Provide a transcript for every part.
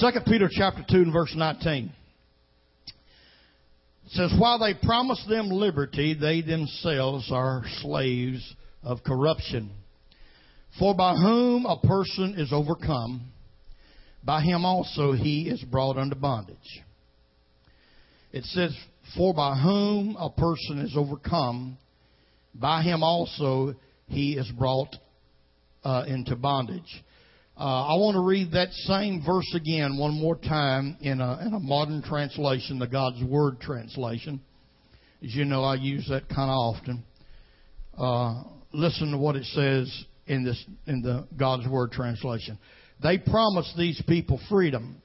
2 Peter chapter 2 and verse 19 says, while they promise them liberty, they themselves are slaves of corruption. For by whom a person is overcome, by him also he is brought under bondage. It says, for by whom a person is overcome, by him also he is brought into bondage. I want to read that same verse again one more time in a modern translation, the God's Word translation. As you know, I use that kind of often. Listen to what it says in the God's Word translation. They promise these people freedom,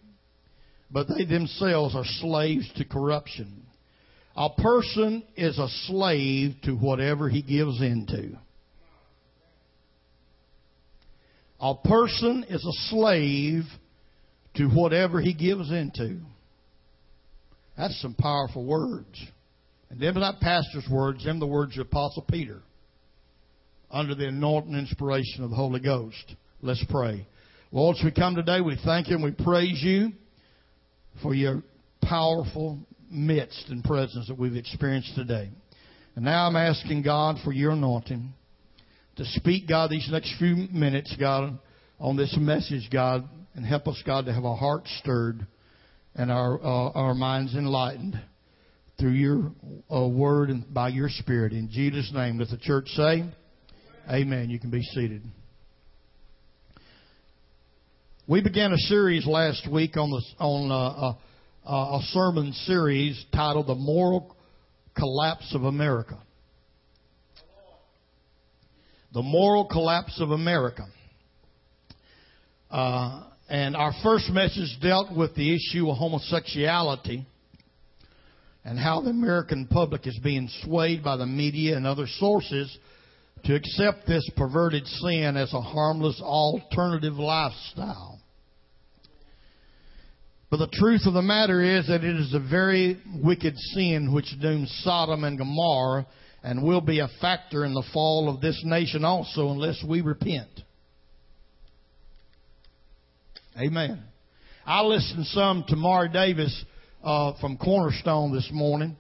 but they themselves are slaves to corruption. A person is a slave to whatever he gives into. A person is a slave to whatever he gives into. That's some powerful words. And them are not pastor's words, them are the words of Apostle Peter, under the anointing and inspiration of the Holy Ghost. Let's pray. Lord, as we come today, we thank you and we praise you for your powerful midst and presence that we've experienced today. And now I'm asking God for your anointing to speak, God, these next few minutes, God, on this message, God, and help us, God, to have our hearts stirred and our minds enlightened through your word and by your Spirit. In Jesus' name, let the church say, amen. You can be seated. We began a series last week on a sermon series titled The Moral Collapse of America. The Moral Collapse of America. And our first message dealt with the issue of homosexuality and how the American public is being swayed by the media and other sources to accept this perverted sin as a harmless alternative lifestyle. But the truth of the matter is that it is a very wicked sin which doomed Sodom and Gomorrah, and will be a factor in the fall of this nation also unless we repent. Amen. I listened some to Maury Davis from Cornerstone this morning.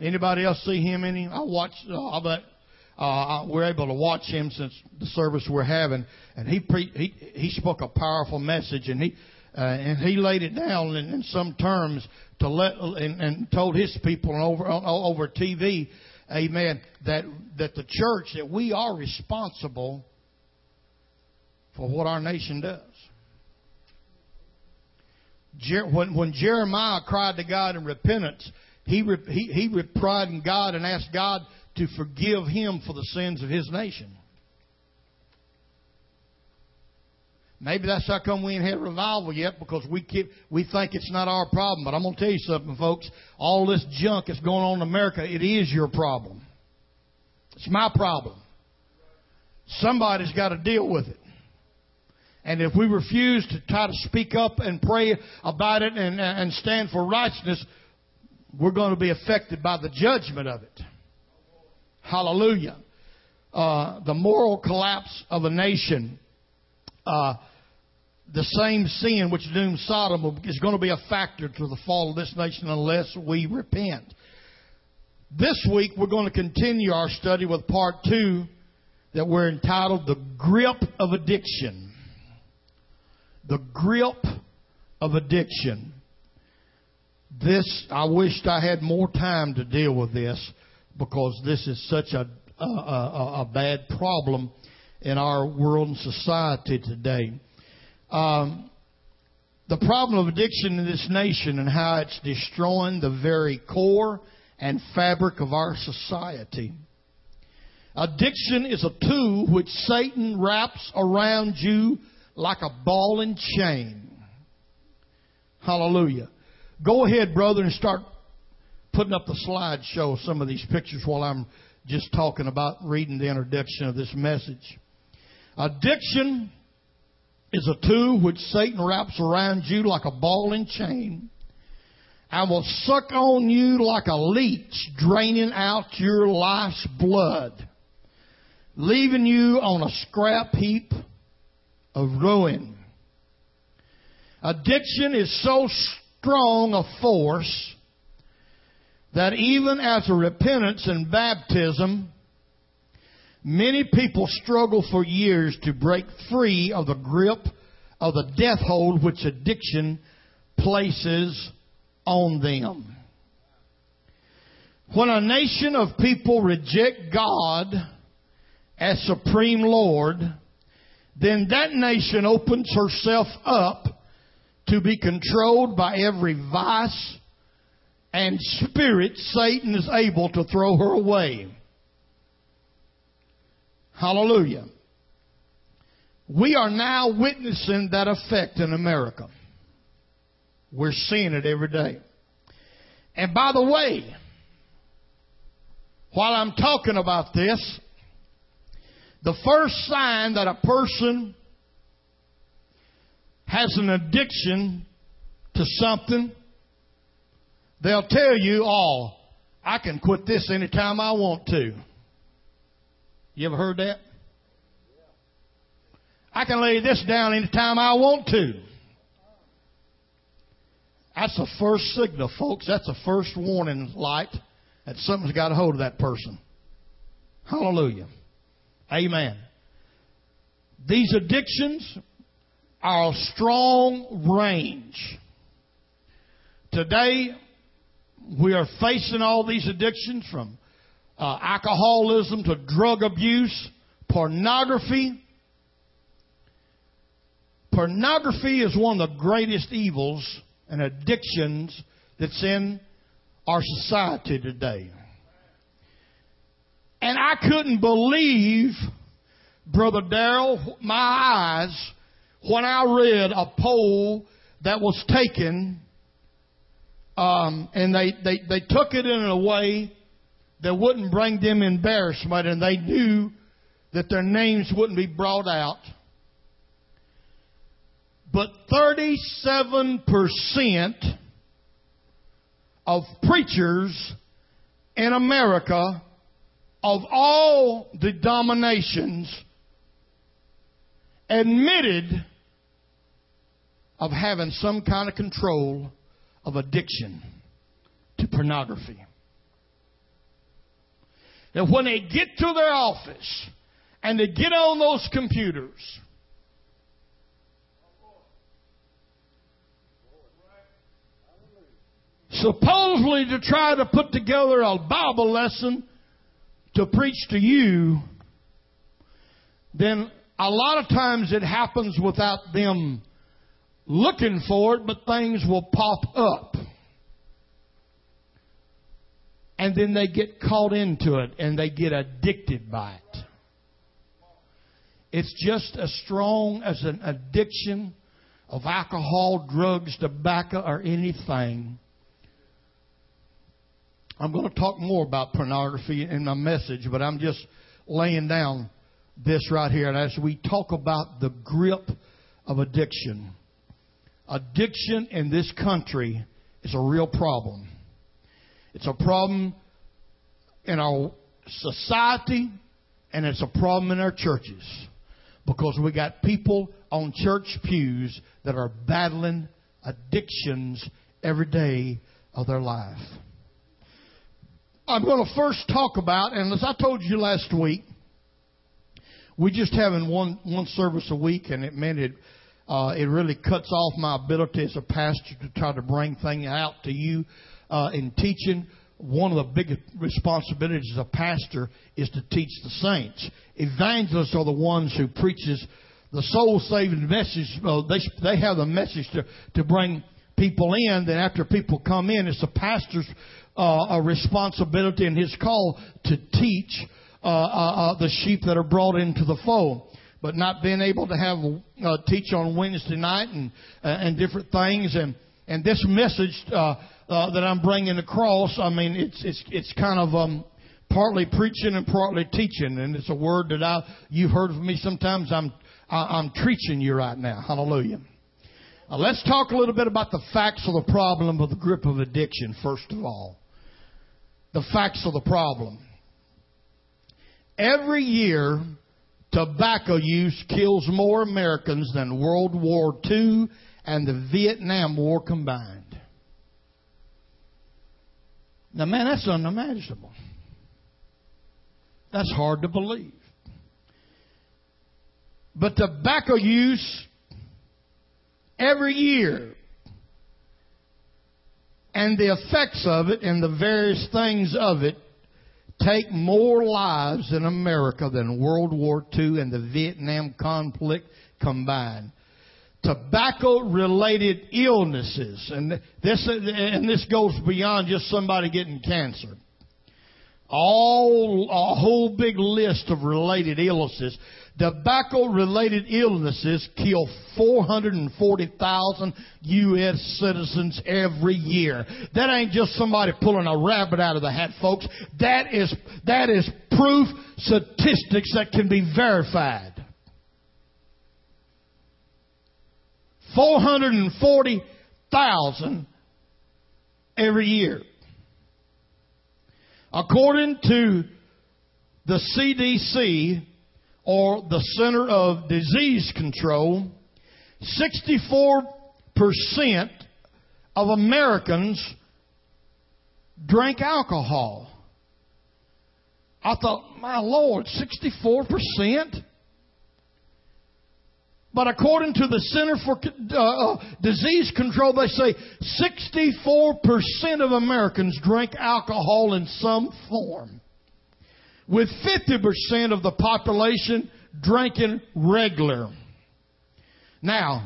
Anybody else see him any? We're able to watch him since the service we're having, and he spoke a powerful message, and he laid it down in some terms and told his people over TV. Amen. That the church, that we are responsible for what our nation does. When Jeremiah cried to God in repentance, he cried in God and asked God to forgive him for the sins of his nation. Maybe that's how come we ain't had revival yet, because we think it's not our problem. But I'm going to tell you something, folks. All this junk that's going on in America, it is your problem. It's my problem. Somebody's got to deal with it. And if we refuse to try to speak up and pray about it and stand for righteousness, we're going to be affected by the judgment of it. Hallelujah. The moral collapse of a nation. The same sin which doomed Sodom is going to be a factor to the fall of this nation unless we repent. This week, we're going to continue our study with part 2 that we're entitled The Grip of Addiction. The Grip of Addiction. This, I wished I had more time to deal with this, because this is such a bad problem in our world and society today. The problem of addiction in this nation and how it's destroying the very core and fabric of our society. Addiction is a tool which Satan wraps around you like a ball and chain. Hallelujah. Go ahead, brother, and start putting up the slideshow of some of these pictures while I'm just talking about reading the introduction of this message. Addiction is a tool which Satan wraps around you like a ball and chain and will suck on you like a leech, draining out your life's blood, leaving you on a scrap heap of ruin. Addiction is so strong a force that even after repentance and baptism, many people struggle for years to break free of the grip of the death hold which addiction places on them. When a nation of people reject God as Supreme Lord, then that nation opens herself up to be controlled by every vice and spirit Satan is able to throw her away. Hallelujah. We are now witnessing that effect in America. We're seeing it every day. And by the way, while I'm talking about this, the first sign that a person has an addiction to something, they'll tell you, oh, I can quit this anytime I want to. You ever heard that? I can lay this down anytime I want to. That's the first signal, folks. That's the first warning light that something's got a hold of that person. Hallelujah. Amen. These addictions are a strong range. Today, we are facing all these addictions from alcoholism to drug abuse, pornography. Pornography is one of the greatest evils and addictions that's in our society today. And I couldn't believe, Brother Darrell, my eyes, when I read a poll that was taken, and they took it in a way that wouldn't bring them embarrassment, and they knew that their names wouldn't be brought out. But 37% of preachers in America of all denominations admitted of having some kind of control of addiction to pornography. That when they get to their office and they get on those computers, supposedly to try to put together a Bible lesson to preach to you, then a lot of times it happens without them looking for it, but things will pop up. And then they get caught into it and they get addicted by it. It's just as strong as an addiction of alcohol, drugs, tobacco, or anything. I'm going to talk more about pornography in my message, but I'm just laying down this right here. And as we talk about the grip of addiction, addiction in this country is a real problem. It's a problem in our society, and it's a problem in our churches because we got people on church pews that are battling addictions every day of their life. I'm going to first talk about, and as I told you last week, we're just having one service a week, and it meant it really cuts off my ability as a pastor to try to bring things out to you in teaching. One of the biggest responsibilities as a pastor is to teach the saints. Evangelists are the ones who preaches the soul-saving message. They have the message to bring people in. Then after people come in, it's the pastor's a responsibility and his call to teach the sheep that are brought into the fold. But not being able to have teach on Wednesday night and different things and this message that I'm bringing across, I mean, it's kind of partly preaching and partly teaching, and it's a word that you've heard from me sometimes. I'm preaching you right now. Hallelujah. Let's talk a little bit about the facts of the problem of the grip of addiction, first of all. The facts of the problem. Every year, tobacco use kills more Americans than World War II and the Vietnam War combined. Now, man, that's unimaginable. That's hard to believe. But tobacco use every year and the effects of it and the various things of it take more lives in America than World War II and the Vietnam conflict combined. Tobacco-related illnesses, and this goes beyond just somebody getting cancer. A whole big list of related illnesses. Tobacco-related illnesses kill 440,000 U.S. citizens every year. That ain't just somebody pulling a rabbit out of the hat, folks. That is proof, statistics that can be verified. 440,000 every year. According to the CDC, or the Center of Disease Control, 64% of Americans drink alcohol. I thought, my Lord, 64%? But according to the Center for Disease Control, they say 64% of Americans drink alcohol in some form, with 50% of the population drinking regular. Now,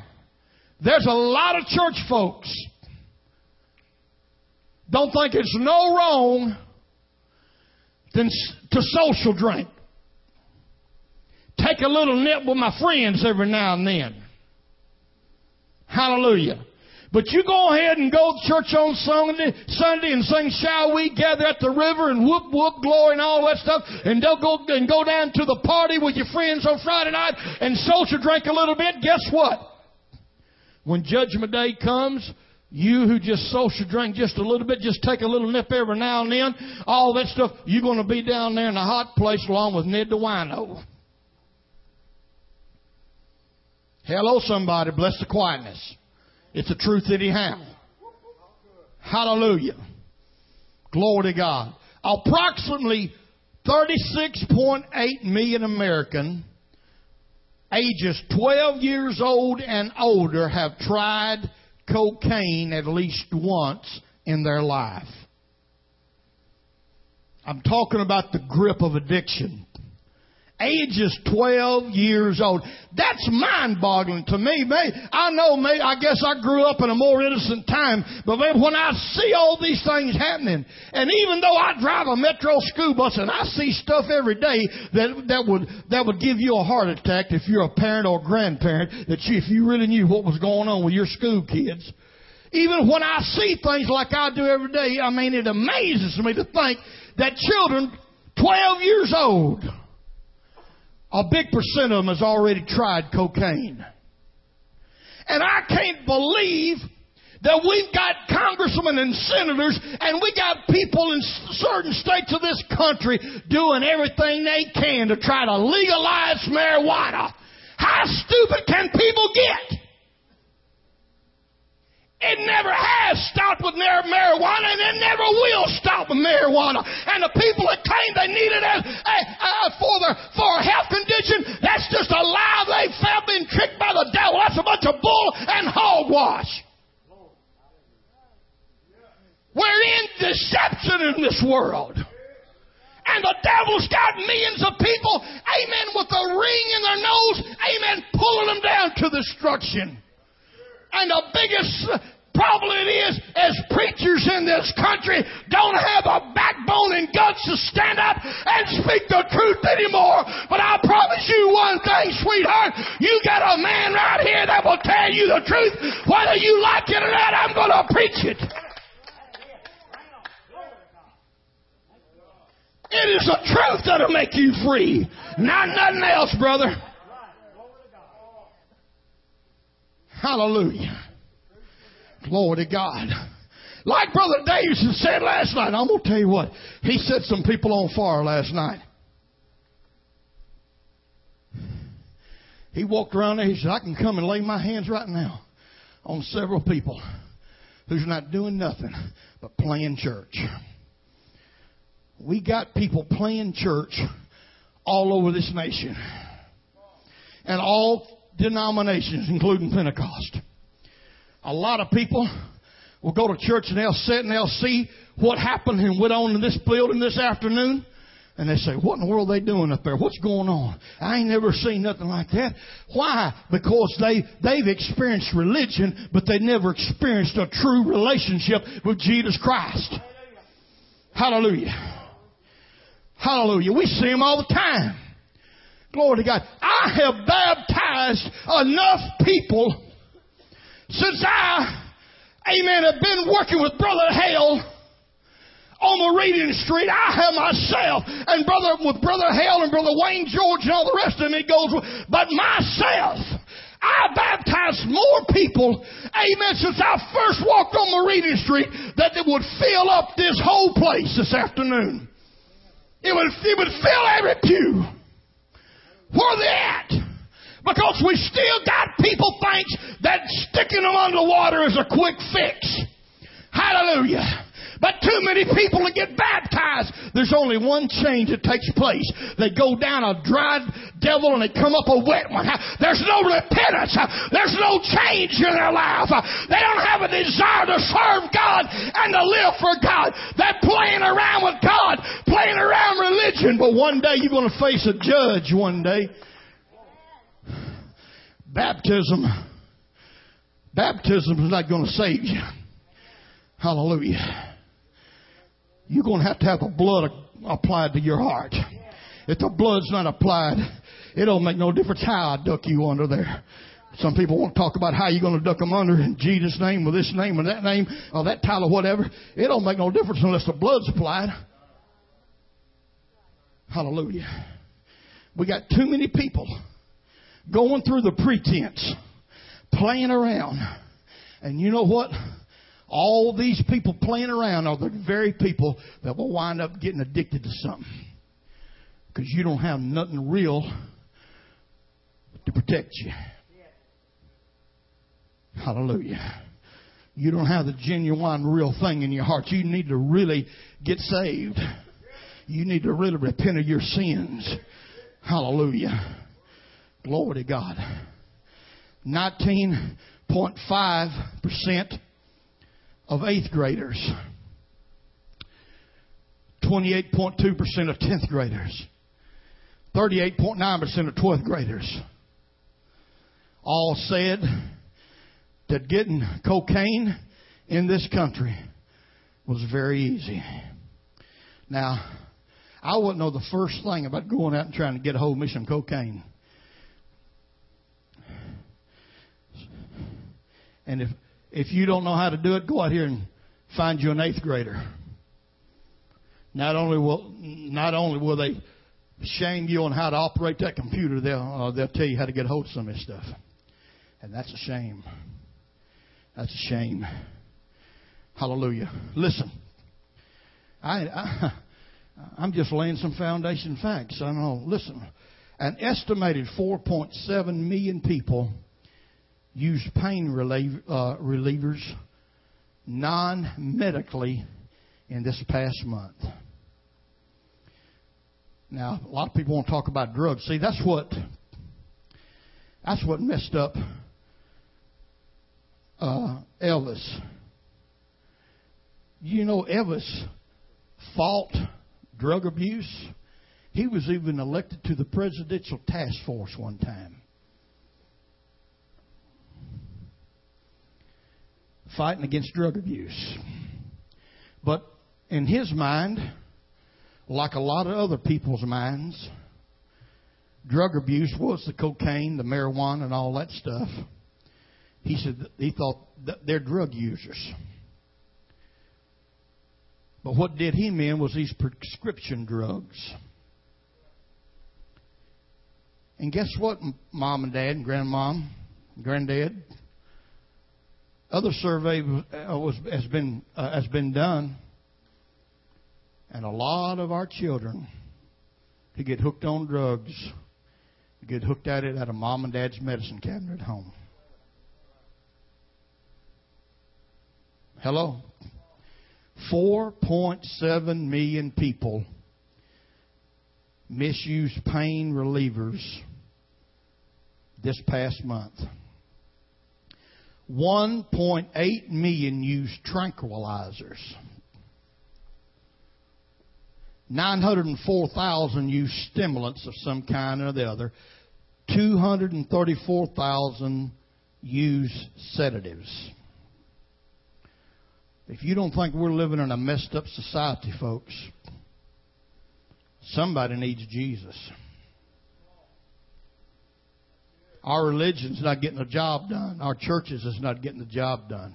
there's a lot of church folks don't think it's no wrong to social drink. Take a little nip with my friends every now and then. Hallelujah. But you go ahead and go to church on Sunday and sing, "Shall We Gather at the River," and whoop, whoop, glory, and all that stuff. And they'll go down to the party with your friends on Friday night and social drink a little bit. Guess what? When Judgment Day comes, you who just social drink just a little bit, just take a little nip every now and then, all that stuff, you're going to be down there in a hot place along with Ned the Wino. Hello, somebody. Bless the quietness. It's the truth anyhow. Hallelujah. Glory to God. Approximately 36.8 million Americans ages 12 years old and older have tried cocaine at least once in their life. I'm talking about the grip of addiction. Ages 12 years old. That's mind-boggling to me. I guess I grew up in a more innocent time, but when I see all these things happening, and even though I drive a metro school bus and I see stuff every day that would give you a heart attack if you're a parent or a grandparent, if you really knew what was going on with your school kids. Even when I see things like I do every day, I mean, it amazes me to think that children 12 years old, a big percent of them has already tried cocaine. And I can't believe that we've got congressmen and senators and we got people in certain states of this country doing everything they can to try to legalize marijuana. How stupid can people get? It never has stopped with marijuana, and it never will stop with marijuana. And the people that claim they need it for a health condition, that's just a lie. They've been tricked by the devil. That's a bunch of bull and hogwash. We're in deception in this world. And the devil's got millions of people, amen, with a ring in their nose, amen, pulling them down to destruction. And the biggest problem it is, as preachers in this country don't have a backbone and guts to stand up and speak the truth anymore. But I promise you one thing, sweetheart. You got a man right here that will tell you the truth. Whether you like it or not, I'm going to preach it. It is the truth that will make you free. Not nothing else, brother. Hallelujah. Glory to God. Like Brother Davis said last night, I'm going to tell you what. He set some people on fire last night. He walked around there. He said, "I can come and lay my hands right now on several people who's not doing nothing but playing church. We got people playing church all over this nation. And all denominations, including Pentecost. A lot of people will go to church and they'll sit and they'll see what happened and went on in this building this afternoon. And they say, what in the world are they doing up there? What's going on? I ain't never seen nothing like that. Why? Because they've experienced religion, but they never experienced a true relationship with Jesus Christ. Hallelujah. Hallelujah. We see them all the time. Glory to God. I have baptized enough people since I, have been working with Brother Hale on the Reading Street. I have myself and Brother Hale and Brother Wayne George and all the rest of them, it goes with, but myself, I baptized more people, since I first walked on the Reading Street that it would fill up this whole place this afternoon. It would fill every pew. Where they at? Because we still got people think that sticking them under water is a quick fix. Hallelujah. But too many people that get baptized, there's only one change that takes place. They go down a dry devil and they come up a wet one. There's no repentance. There's no change in their life. They don't have a desire to serve God and to live for God. They're playing around with God, playing around religion. But one day you're going to face a judge one day. Baptism is not going to save you. Hallelujah. You're going to have the blood applied to your heart. If the blood's not applied, it don't make no difference how I duck you under there. Some people want to talk about how you're going to duck them under in Jesus' name or this name or that name or that title or whatever. It don't make no difference unless the blood's applied. Hallelujah. We got too many people going through the pretense, playing around. And you know what? All these people playing around are the very people that will wind up getting addicted to something. Because you don't have nothing real to protect you. Hallelujah. You don't have the genuine real thing in your heart. You need to really get saved. You need to really repent of your sins. Hallelujah. Glory to God. 19.5% of 8th graders, 28.2% of 10th graders, 38.9% of 12th graders all said that getting cocaine in this country was very easy. Now, I wouldn't know the first thing about going out and trying to get a whole mission of cocaine. And if you don't know how to do it, go out here and find you an 8th grader. Not only will they shame you on how to operate that computer, they'll tell you how to get a hold of some of this stuff. And that's a shame. That's a shame. Hallelujah. Listen, I'm just laying some foundation facts. I don't know. Listen, an estimated 4.7 million people use pain relievers non-medically in this past month. Now, a lot of people want to talk about drugs. See, that's what messed up Elvis. You know, Elvis fought drug abuse. He was even elected to the presidential task force one time. Fighting against drug abuse. But in his mind, like a lot of other people's minds, drug abuse was the cocaine, the marijuana, and all that stuff. He said he thought they're drug users. But what did he mean was these prescription drugs. And guess what, Mom and Dad and Grandmom and Granddad? Other survey has been done, and a lot of our children who get hooked on drugs get hooked at it out of Mom and Dad's medicine cabinet at home. Hello? 4.7 million people misused pain relievers this past month. 1.8 million used tranquilizers. 904,000 used stimulants of some kind or the other. 234,000 used sedatives. If you don't think we're living in a messed up society, folks, somebody needs Jesus. Our religion's not getting the job done. Our churches is not getting the job done.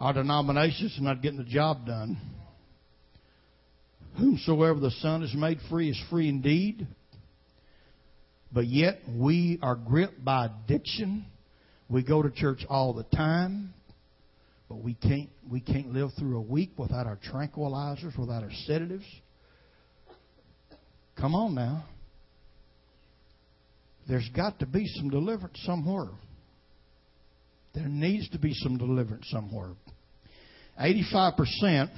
Our denominations is not getting the job done. Whomsoever the Son is made free is free indeed. But yet we are gripped by addiction. We go to church all the time. But we can't live through a week without our tranquilizers, without our sedatives. Come on now. There's got to be some deliverance somewhere. There needs to be some deliverance somewhere. 85%.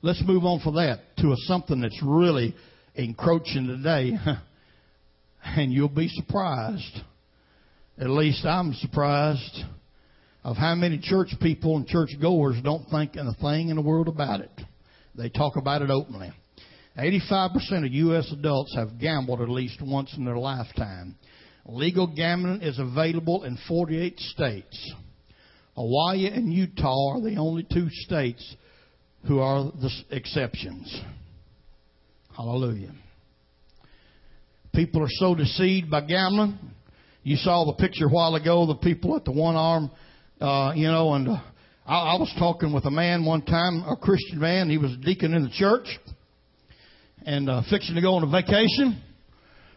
Let's move on from that to something that's really encroaching today. And you'll be surprised. At least I'm surprised of how many church people and churchgoers don't think a thing in the world about it. They talk about it openly. 85% of U.S. adults have gambled at least once in their lifetime. Legal gambling is available in 48 states. Hawaii and Utah are the only two states who are the exceptions. Hallelujah. People are so deceived by gambling. You saw the picture a while ago of the people at the one arm. I was talking with a man one time, a Christian man. He was a deacon in the church and fixing to go on a vacation.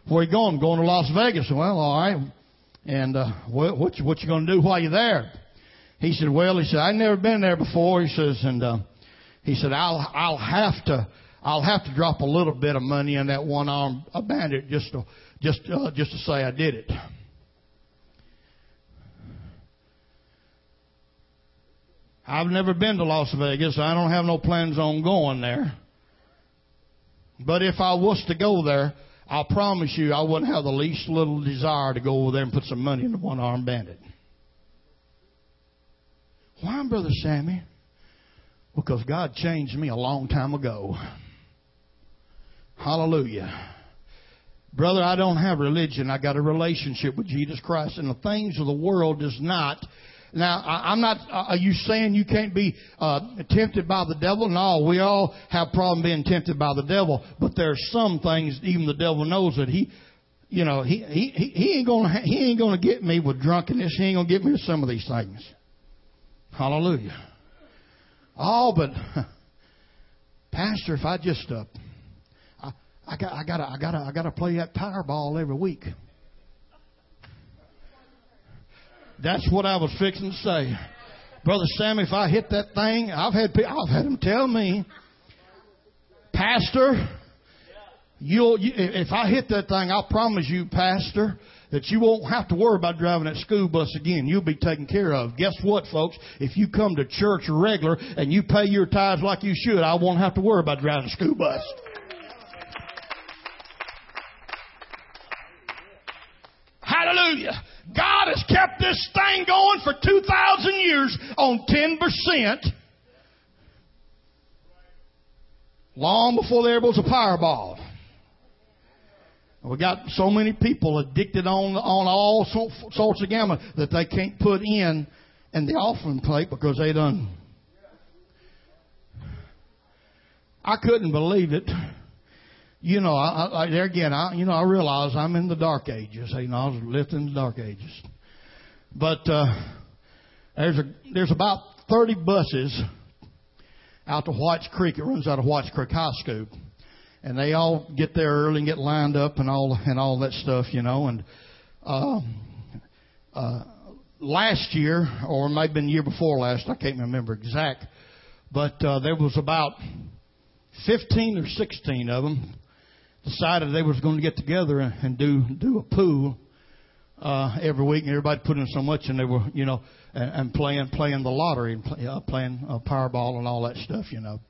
Where are you going? Going to Las Vegas. Well, all right. And what you going to do while you're there? He said, I've never been there before. He says, I'll have to drop a little bit of money in that one arm bandit just to say I did it. I've never been to Las Vegas. I don't have no plans on going there. But if I was to go there, I promise you I wouldn't have the least little desire to go over there and put some money in the one-armed bandit. Why, Brother Sammy? Because God changed me a long time ago. Hallelujah. Brother, I don't have religion. I got a relationship with Jesus Christ, and the things of the world does not. Now, I'm not, are you saying you can't be tempted by the devil? No, we all have problem being tempted by the devil. But there are some things even the devil knows that he ain't gonna get me with drunkenness. He ain't gonna get me with some of these things. Hallelujah. Oh, but Pastor, if I just I gotta play that Powerball every week. That's what I was fixing to say. Brother Sam, if I hit that thing, I've had them tell me, Pastor, if I hit that thing, I promise you, Pastor, that you won't have to worry about driving that school bus again. You'll be taken care of. Guess what, folks? If you come to church regular and you pay your tithes like you should, I won't have to worry about driving a school bus. Hallelujah. God has kept this thing going for 2,000 years on 10%. Long before there was a Powerball. We got so many people addicted on all sorts of gambling that they can't put in the offering plate because they done. I couldn't believe it. You know, I realize I'm in the dark ages. You know, I was living in the dark ages. But there's about 30 buses out to Whites Creek. It runs out of Whites Creek High School, and they all get there early and get lined up and all that stuff, you know. And last year, or maybe the year before last, I can't remember exact, but there was about 15 or 16 of them. Decided they was going to get together and do a pool every week, and everybody put in so much, and they were, and playing the lottery and playing Powerball and all that stuff, you know.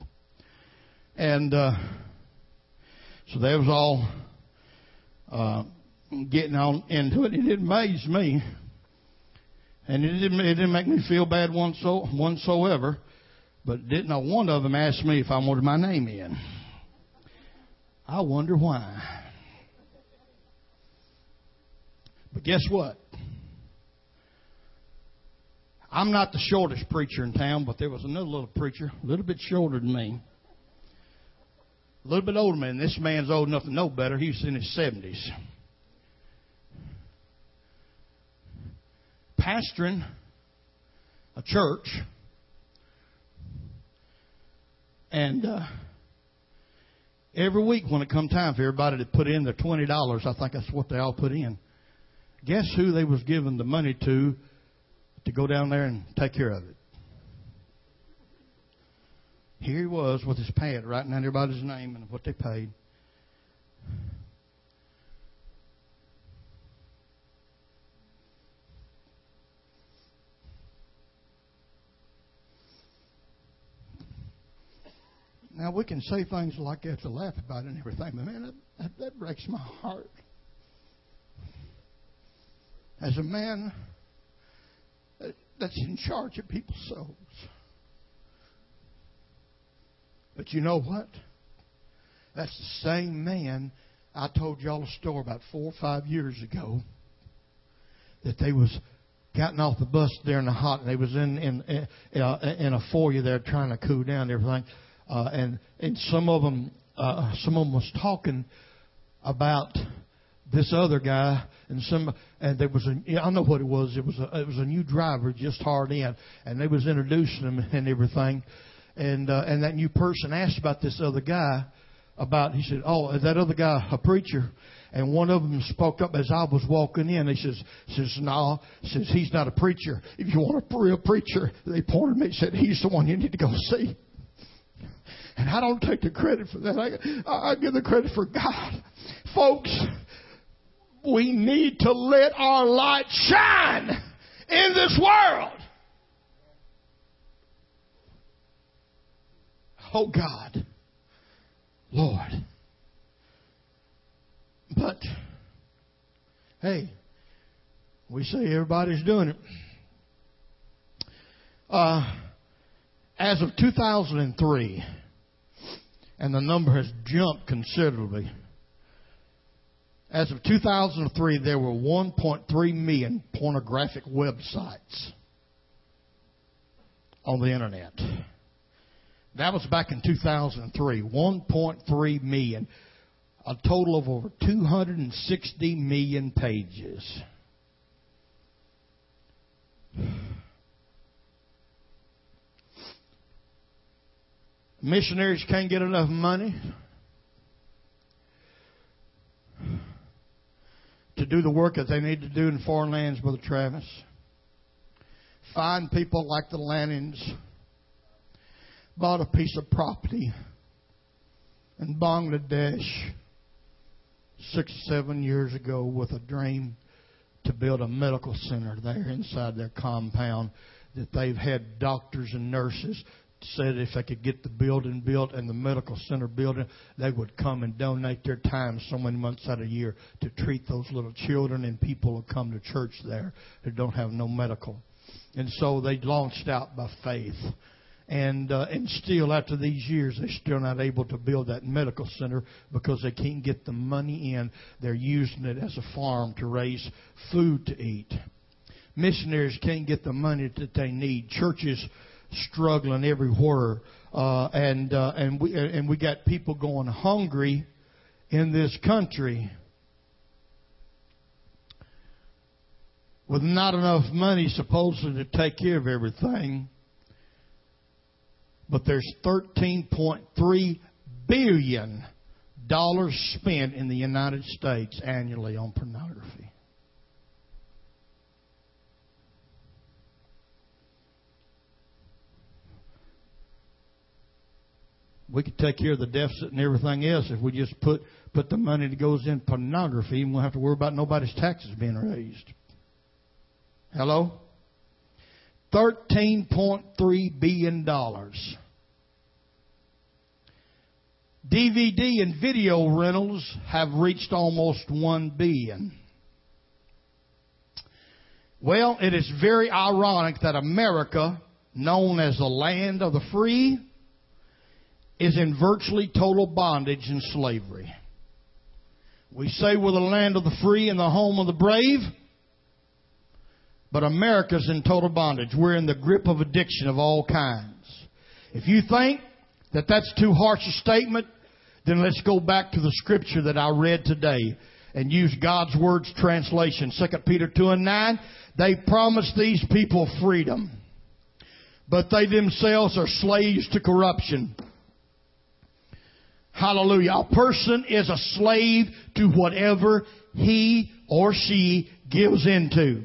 And so they was all getting on into it. And it amazed me, and it didn't make me feel bad whatsoever. But didn't know one of them asked me if I wanted my name in. I wonder why. But guess what? I'm not the shortest preacher in town, but there was another little preacher, a little bit shorter than me, a little bit older than me. This man's old enough to know better. He was in his 70s. Pastoring a church. And every week when it come time for everybody to put in their $20, I think that's what they all put in. Guess who they was giving the money to go down there and take care of it? Here he was with his pad writing out everybody's name and what they paid. Now, we can say things like that to laugh about it and everything, but man, that breaks my heart. As a man that's in charge of people's souls. But you know what? That's the same man I told y'all a story about 4 or 5 years ago that they was gotten off the bus there in the hot, and they was in a foyer there trying to cool down and everything. And some of them was talking about this other guy, and there was I know what it was. It was a new driver just hard in, and they was introducing him and everything, and that new person asked about this other guy. He said, "Oh, is that other guy a preacher?" And one of them spoke up as I was walking in. He says, "No," says, "he's not a preacher. If you want a real preacher," they pointed me. Said, "He's the one you need to go see." And I don't take the credit for that. I give the credit for God. Folks, we need to let our light shine in this world. Oh, God. Lord. But, hey, we say everybody's doing it. As of 2003... and the number has jumped considerably. As of 2003, there were 1.3 million pornographic websites on the internet. That was back in 2003. 1.3 million. A total of over 260 million pages. Missionaries can't get enough money to do the work that they need to do in foreign lands, Brother Travis. Find people like the Lannins bought a piece of property in Bangladesh 6 or 7 years ago with a dream to build a medical center there inside their compound that they've had doctors and nurses said if they could get the building built and the medical center building, they would come and donate their time so many months out of the year to treat those little children and people who come to church there who don't have no medical. And so they launched out by faith. And still, after these years, they're still not able to build that medical center because they can't get the money in. They're using it as a farm to raise food to eat. Missionaries can't get the money that they need. Churches struggling everywhere, and we got people going hungry in this country with not enough money supposedly to take care of everything. But there's $13.3 billion spent in the United States annually on pornography. We could take care of the deficit and everything else if we just put the money that goes in pornography, and we won't have to worry about nobody's taxes being raised. Hello? $13.3 billion. DVD and video rentals have reached almost 1 billion. Well, it is very ironic that America, known as the land of the free, is in virtually total bondage and slavery. We say we're the land of the free and the home of the brave, but America's in total bondage. We're in the grip of addiction of all kinds. If you think that that's too harsh a statement, then let's go back to the scripture that I read today and use God's Word's translation. 2 Peter 2:9, they promised these people freedom, but they themselves are slaves to corruption. Hallelujah. A person is a slave to whatever he or she gives into.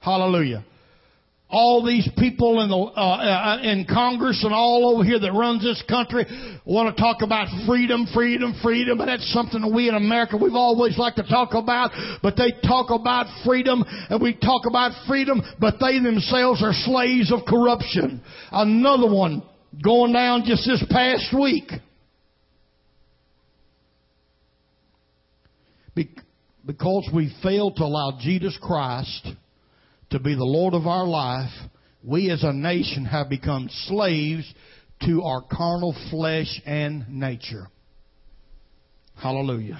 Hallelujah. All these people in Congress and all over here that runs this country want to talk about freedom, freedom, freedom. And that's something that we in America, we've always liked to talk about. But they talk about freedom, and we talk about freedom, but they themselves are slaves of corruption. Another one going down just this past week. Because we failed to allow Jesus Christ to be the Lord of our life, we as a nation have become slaves to our carnal flesh and nature. Hallelujah.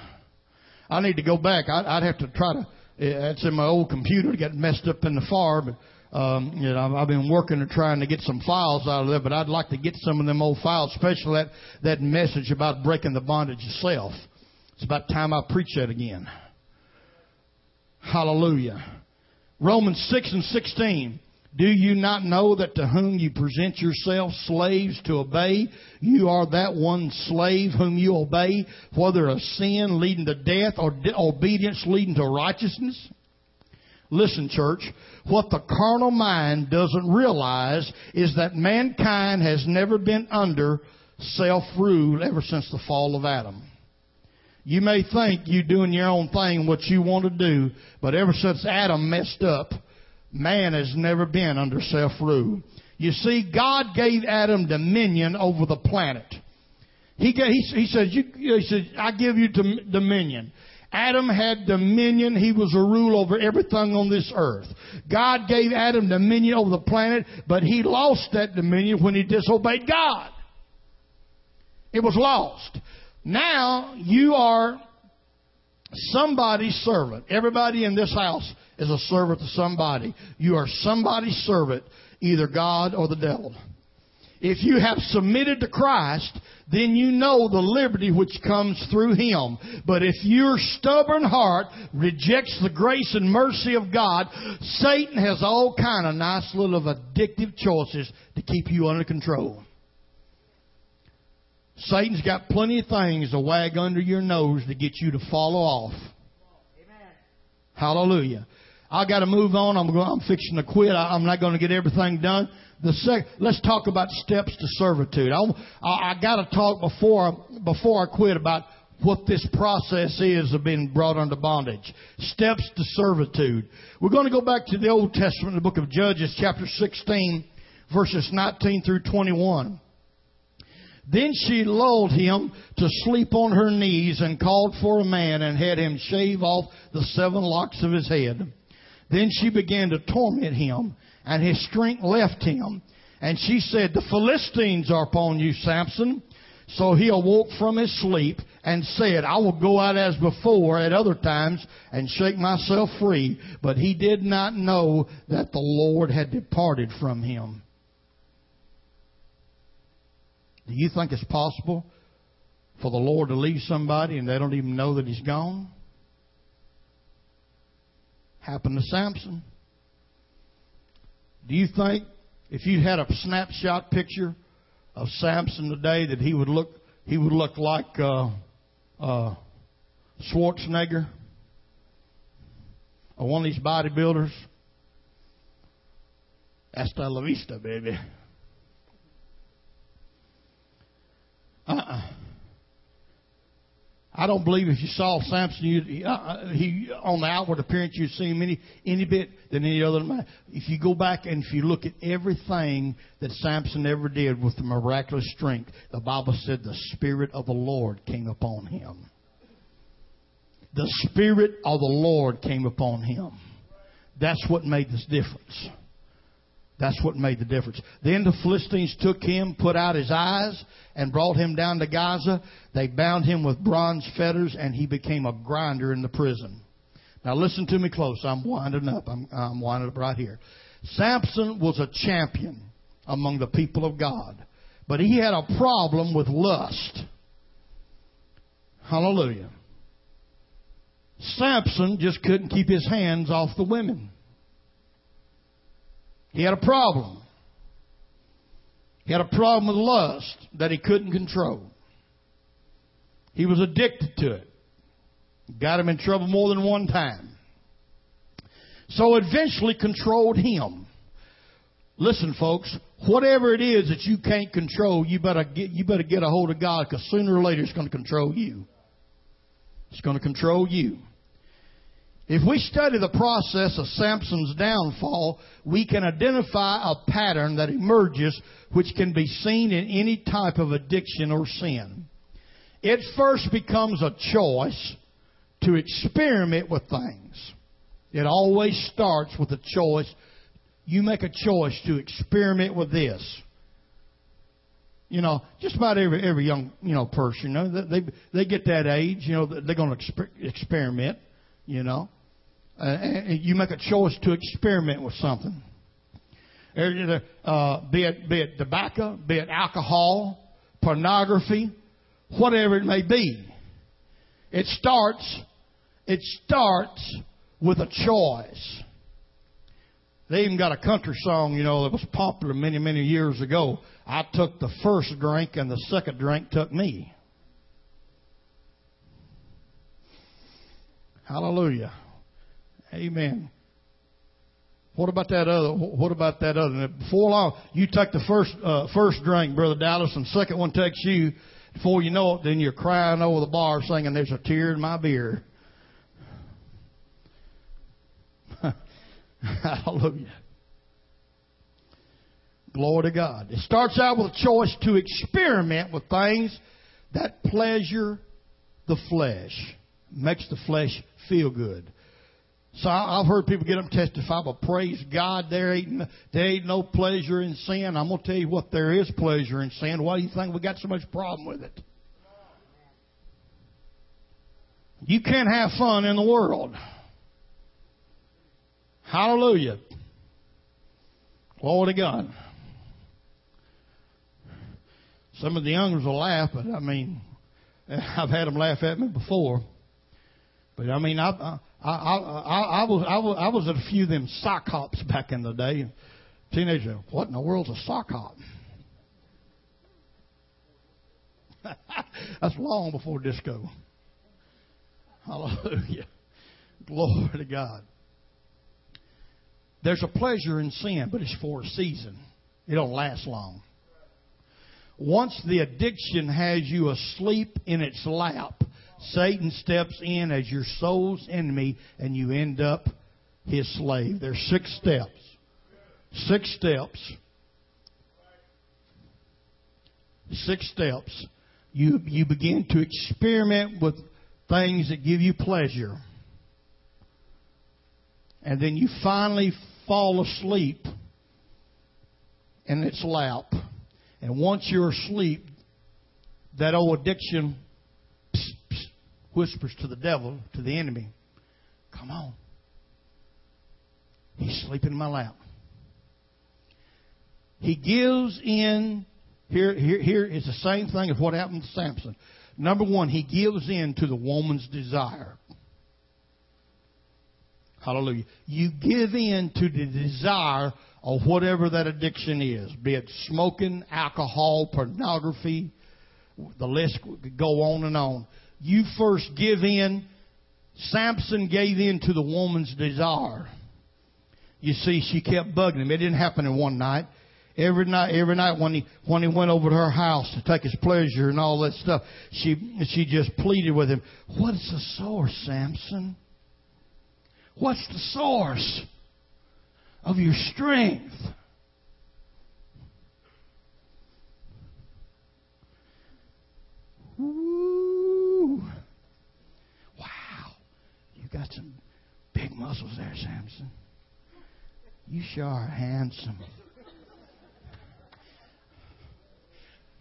I need to go back. I'd have to try to, that's in my old computer, got messed up in the far, but I've been working and trying to get some files out of there, but I'd like to get some of them old files, especially that message about breaking the bondage of self. It's about time I preach that again. Hallelujah. Romans 6:16. Do you not know that to whom you present yourselves slaves to obey, you are that one slave whom you obey, whether of sin leading to death or obedience leading to righteousness? Listen, church, what the carnal mind doesn't realize is that mankind has never been under self-rule ever since the fall of Adam. You may think you're doing your own thing, what you want to do, but ever since Adam messed up, man has never been under self-rule. You see, God gave Adam dominion over the planet. He said, I give you dominion. Adam had dominion. He was a ruler over everything on this earth. God gave Adam dominion over the planet, but he lost that dominion when he disobeyed God. It was lost. Now you are somebody's servant. Everybody in this house is a servant to somebody. You are somebody's servant, either God or the devil. If you have submitted to Christ, then you know the liberty which comes through Him. But if your stubborn heart rejects the grace and mercy of God, Satan has all kind of nice little addictive choices to keep you under control. Satan's got plenty of things to wag under your nose to get you to follow off. Amen. Hallelujah. I got to move on. I'm fixing to quit. I'm not going to get everything done. Let's talk about steps to servitude. I got to talk before I quit about what this process is of being brought under bondage. Steps to servitude. We're going to go back to the Old Testament, the book of Judges, chapter 16, verses 19 through 21. Then she lulled him to sleep on her knees and called for a man and had him shave off the 7 locks of his head. Then she began to torment him, and his strength left him. And she said, "The Philistines are upon you, Samson." So he awoke from his sleep and said, "I will go out as before at other times and shake myself free." But he did not know that the Lord had departed from him. Do you think it's possible for the Lord to leave somebody and they don't even know that He's gone? Happened to Samson. Do you think if you had a snapshot picture of Samson today that he would look like Schwarzenegger or one of these bodybuilders? Hasta la vista, baby. I don't believe if you saw Samson, he on the outward appearance, you'd see him any bit than any other man. If you go back and if you look at everything that Samson ever did with the miraculous strength, the Bible said the Spirit of the Lord came upon him. The Spirit of the Lord came upon him. That's what made this difference. That's what made the difference. Then the Philistines took him, put out his eyes, and brought him down to Gaza. They bound him with bronze fetters, and he became a grinder in the prison. Now listen to me close. I'm winding up. I'm winding up right here. Samson was a champion among the people of God. But he had a problem with lust. Hallelujah. Samson just couldn't keep his hands off the women. He had a problem. He had a problem with lust that he couldn't control. He was addicted to it. Got him in trouble more than one time. So eventually controlled him. Listen, folks, whatever it is that you can't control, you better get a hold of God, because sooner or later it's going to control you. It's going to control you. If we study the process of Samson's downfall, we can identify a pattern that emerges which can be seen in any type of addiction or sin. It first becomes a choice to experiment with things. It always starts with a choice. You make a choice to experiment with this. You know, just about every young person, they get that age, they're going to experiment, And you make a choice to experiment with something. Be it tobacco, be it alcohol, pornography, whatever it may be. It starts with a choice. They even got a country song, that was popular many, many years ago. I took the first drink and the second drink took me. Hallelujah. Amen. What about that other? Before long, you take the first drink, Brother Dallas, and the second one takes you. Before you know it, then you're crying over the bar singing, "There's a tear in my beer." Hallelujah. Glory to God. It starts out with a choice to experiment with things that pleasure the flesh. Makes the flesh feel good. So I've heard people get up and testify, but praise God, there ain't no pleasure in sin. I'm going to tell you what, there is pleasure in sin. Why do you think we got so much problem with it? You can't have fun in the world. Hallelujah. Glory to God. Some of the youngers will laugh, but I've had them laugh at me before. But I was at a few of them sock hops back in the day. Teenagers, what in the world's a sock hop? That's long before disco. Hallelujah. Glory to God. There's a pleasure in sin, but it's for a season. It don't last long. Once the addiction has you asleep in its lap, Satan steps in as your soul's enemy, and you end up his slave. There's 6 steps. 6 steps. 6 steps. You begin to experiment with things that give you pleasure. And then you finally fall asleep in its lap. And once you're asleep, that old addiction whispers to the devil, to the enemy, "Come on. He's sleeping in my lap." He gives in. Here is the same thing as what happened to Samson. Number one, he gives in to the woman's desire. Hallelujah. You give in to the desire of whatever that addiction is, be it smoking, alcohol, pornography, the list could go on and on. You first give in. Samson gave in to the woman's desire. You see, she kept bugging him. It didn't happen in one night. Every night when he went over to her house to take his pleasure and all that stuff, she just pleaded with him, "What's the source, Samson? What's the source of your strength?" Woo! Wow. You got some big muscles there, Samson. You sure are handsome.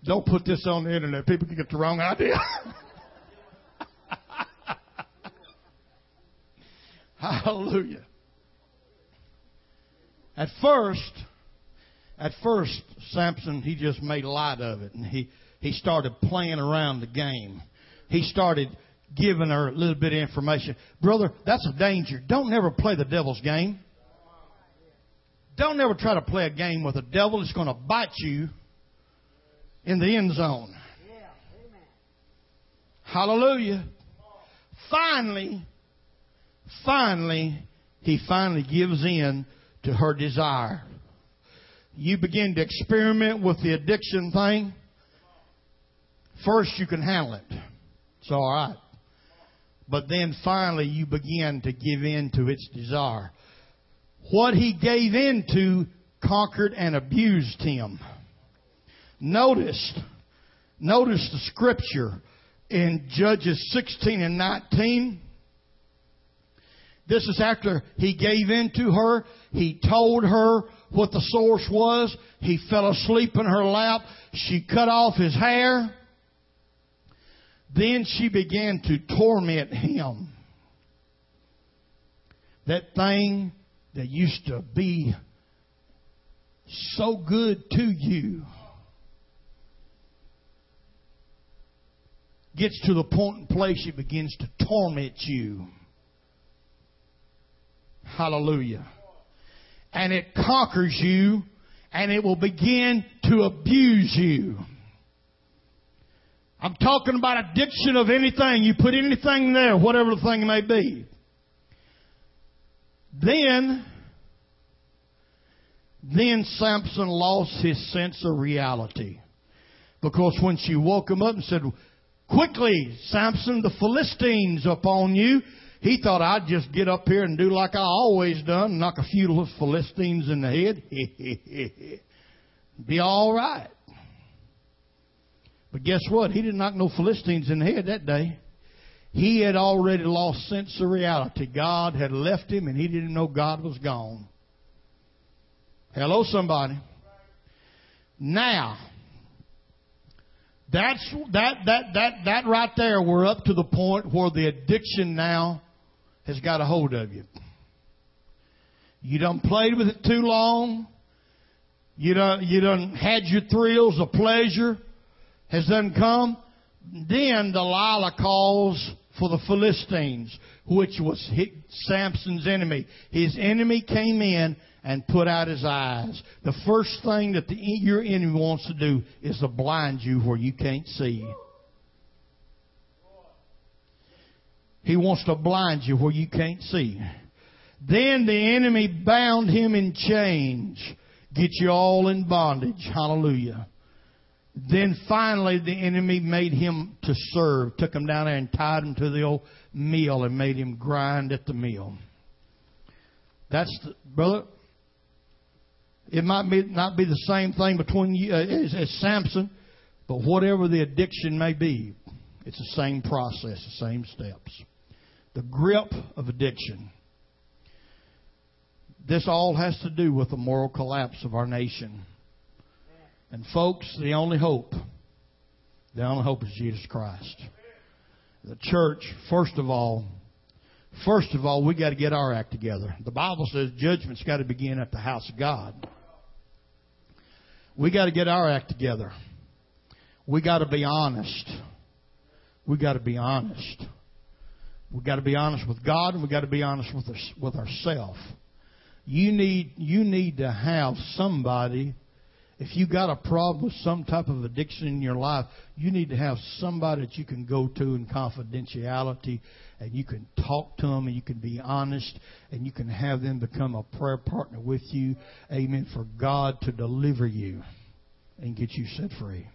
Don't put this on the internet. People can get the wrong idea. Hallelujah. At first, Samson, he just made light of it. And he started playing around the game. He started giving her a little bit of information. Brother, that's a danger. Don't never play the devil's game. Don't ever try to play a game with the devil. It's going to bite you in the end zone. Yeah, amen. Hallelujah. Finally, he finally gives in to her desire. You begin to experiment with the addiction thing. First, you can handle it. It's all right. But then finally, you begin to give in to its desire. What he gave in to conquered and abused him. Notice the scripture in Judges 16 and 19. This is after he gave in to her. He told her what the source was. He fell asleep in her lap. She cut off his hair. Then she began to torment him. That thing that used to be so good to you gets to the point and place it begins to torment you. Hallelujah. And it conquers you, and it will begin to abuse you. I'm talking about addiction of anything. You put anything there, whatever the thing may be. Then Samson lost his sense of reality. Because when she woke him up and said, "Quickly, Samson, the Philistines upon you." He thought, "I'd just get up here and do like I always done, knock a few Philistines in the head. Be all right." But guess what? He didn't knock no Philistines in the head that day. He had already lost sense of reality. God had left him, and he didn't know God was gone. Hello, somebody. Now, That's right there. We're up to the point where the addiction now has got a hold of you. You done played with it too long. You done had your thrills. The pleasure has done come. Then Delilah calls for the Philistines, which was Samson's enemy. His enemy came in and put out his eyes. The first thing that your enemy wants to do is to blind you where you can't see. He wants to blind you where you can't see. Then the enemy bound him in chains. Get you all in bondage. Hallelujah. Then finally the enemy made him to serve. Took him down there and tied him to the old mill and made him grind at the mill. Brother, it might not be the same thing between you as Samson, but whatever the addiction may be, it's the same process, the same steps. The grip of addiction. This all has to do with the moral collapse of our nation. And folks, the only hope is Jesus Christ. The church, first of all, we got to get our act together. The Bible says judgment's got to begin at the house of God. We got to get our act together. We got to be honest. We got to be honest with God, and we got to be honest with ourselves. You need to have somebody If you got a problem with some type of addiction in your life, you need to have somebody that you can go to in confidentiality, and you can talk to them, and you can be honest, and you can have them become a prayer partner with you. Amen. For God to deliver you and get you set free.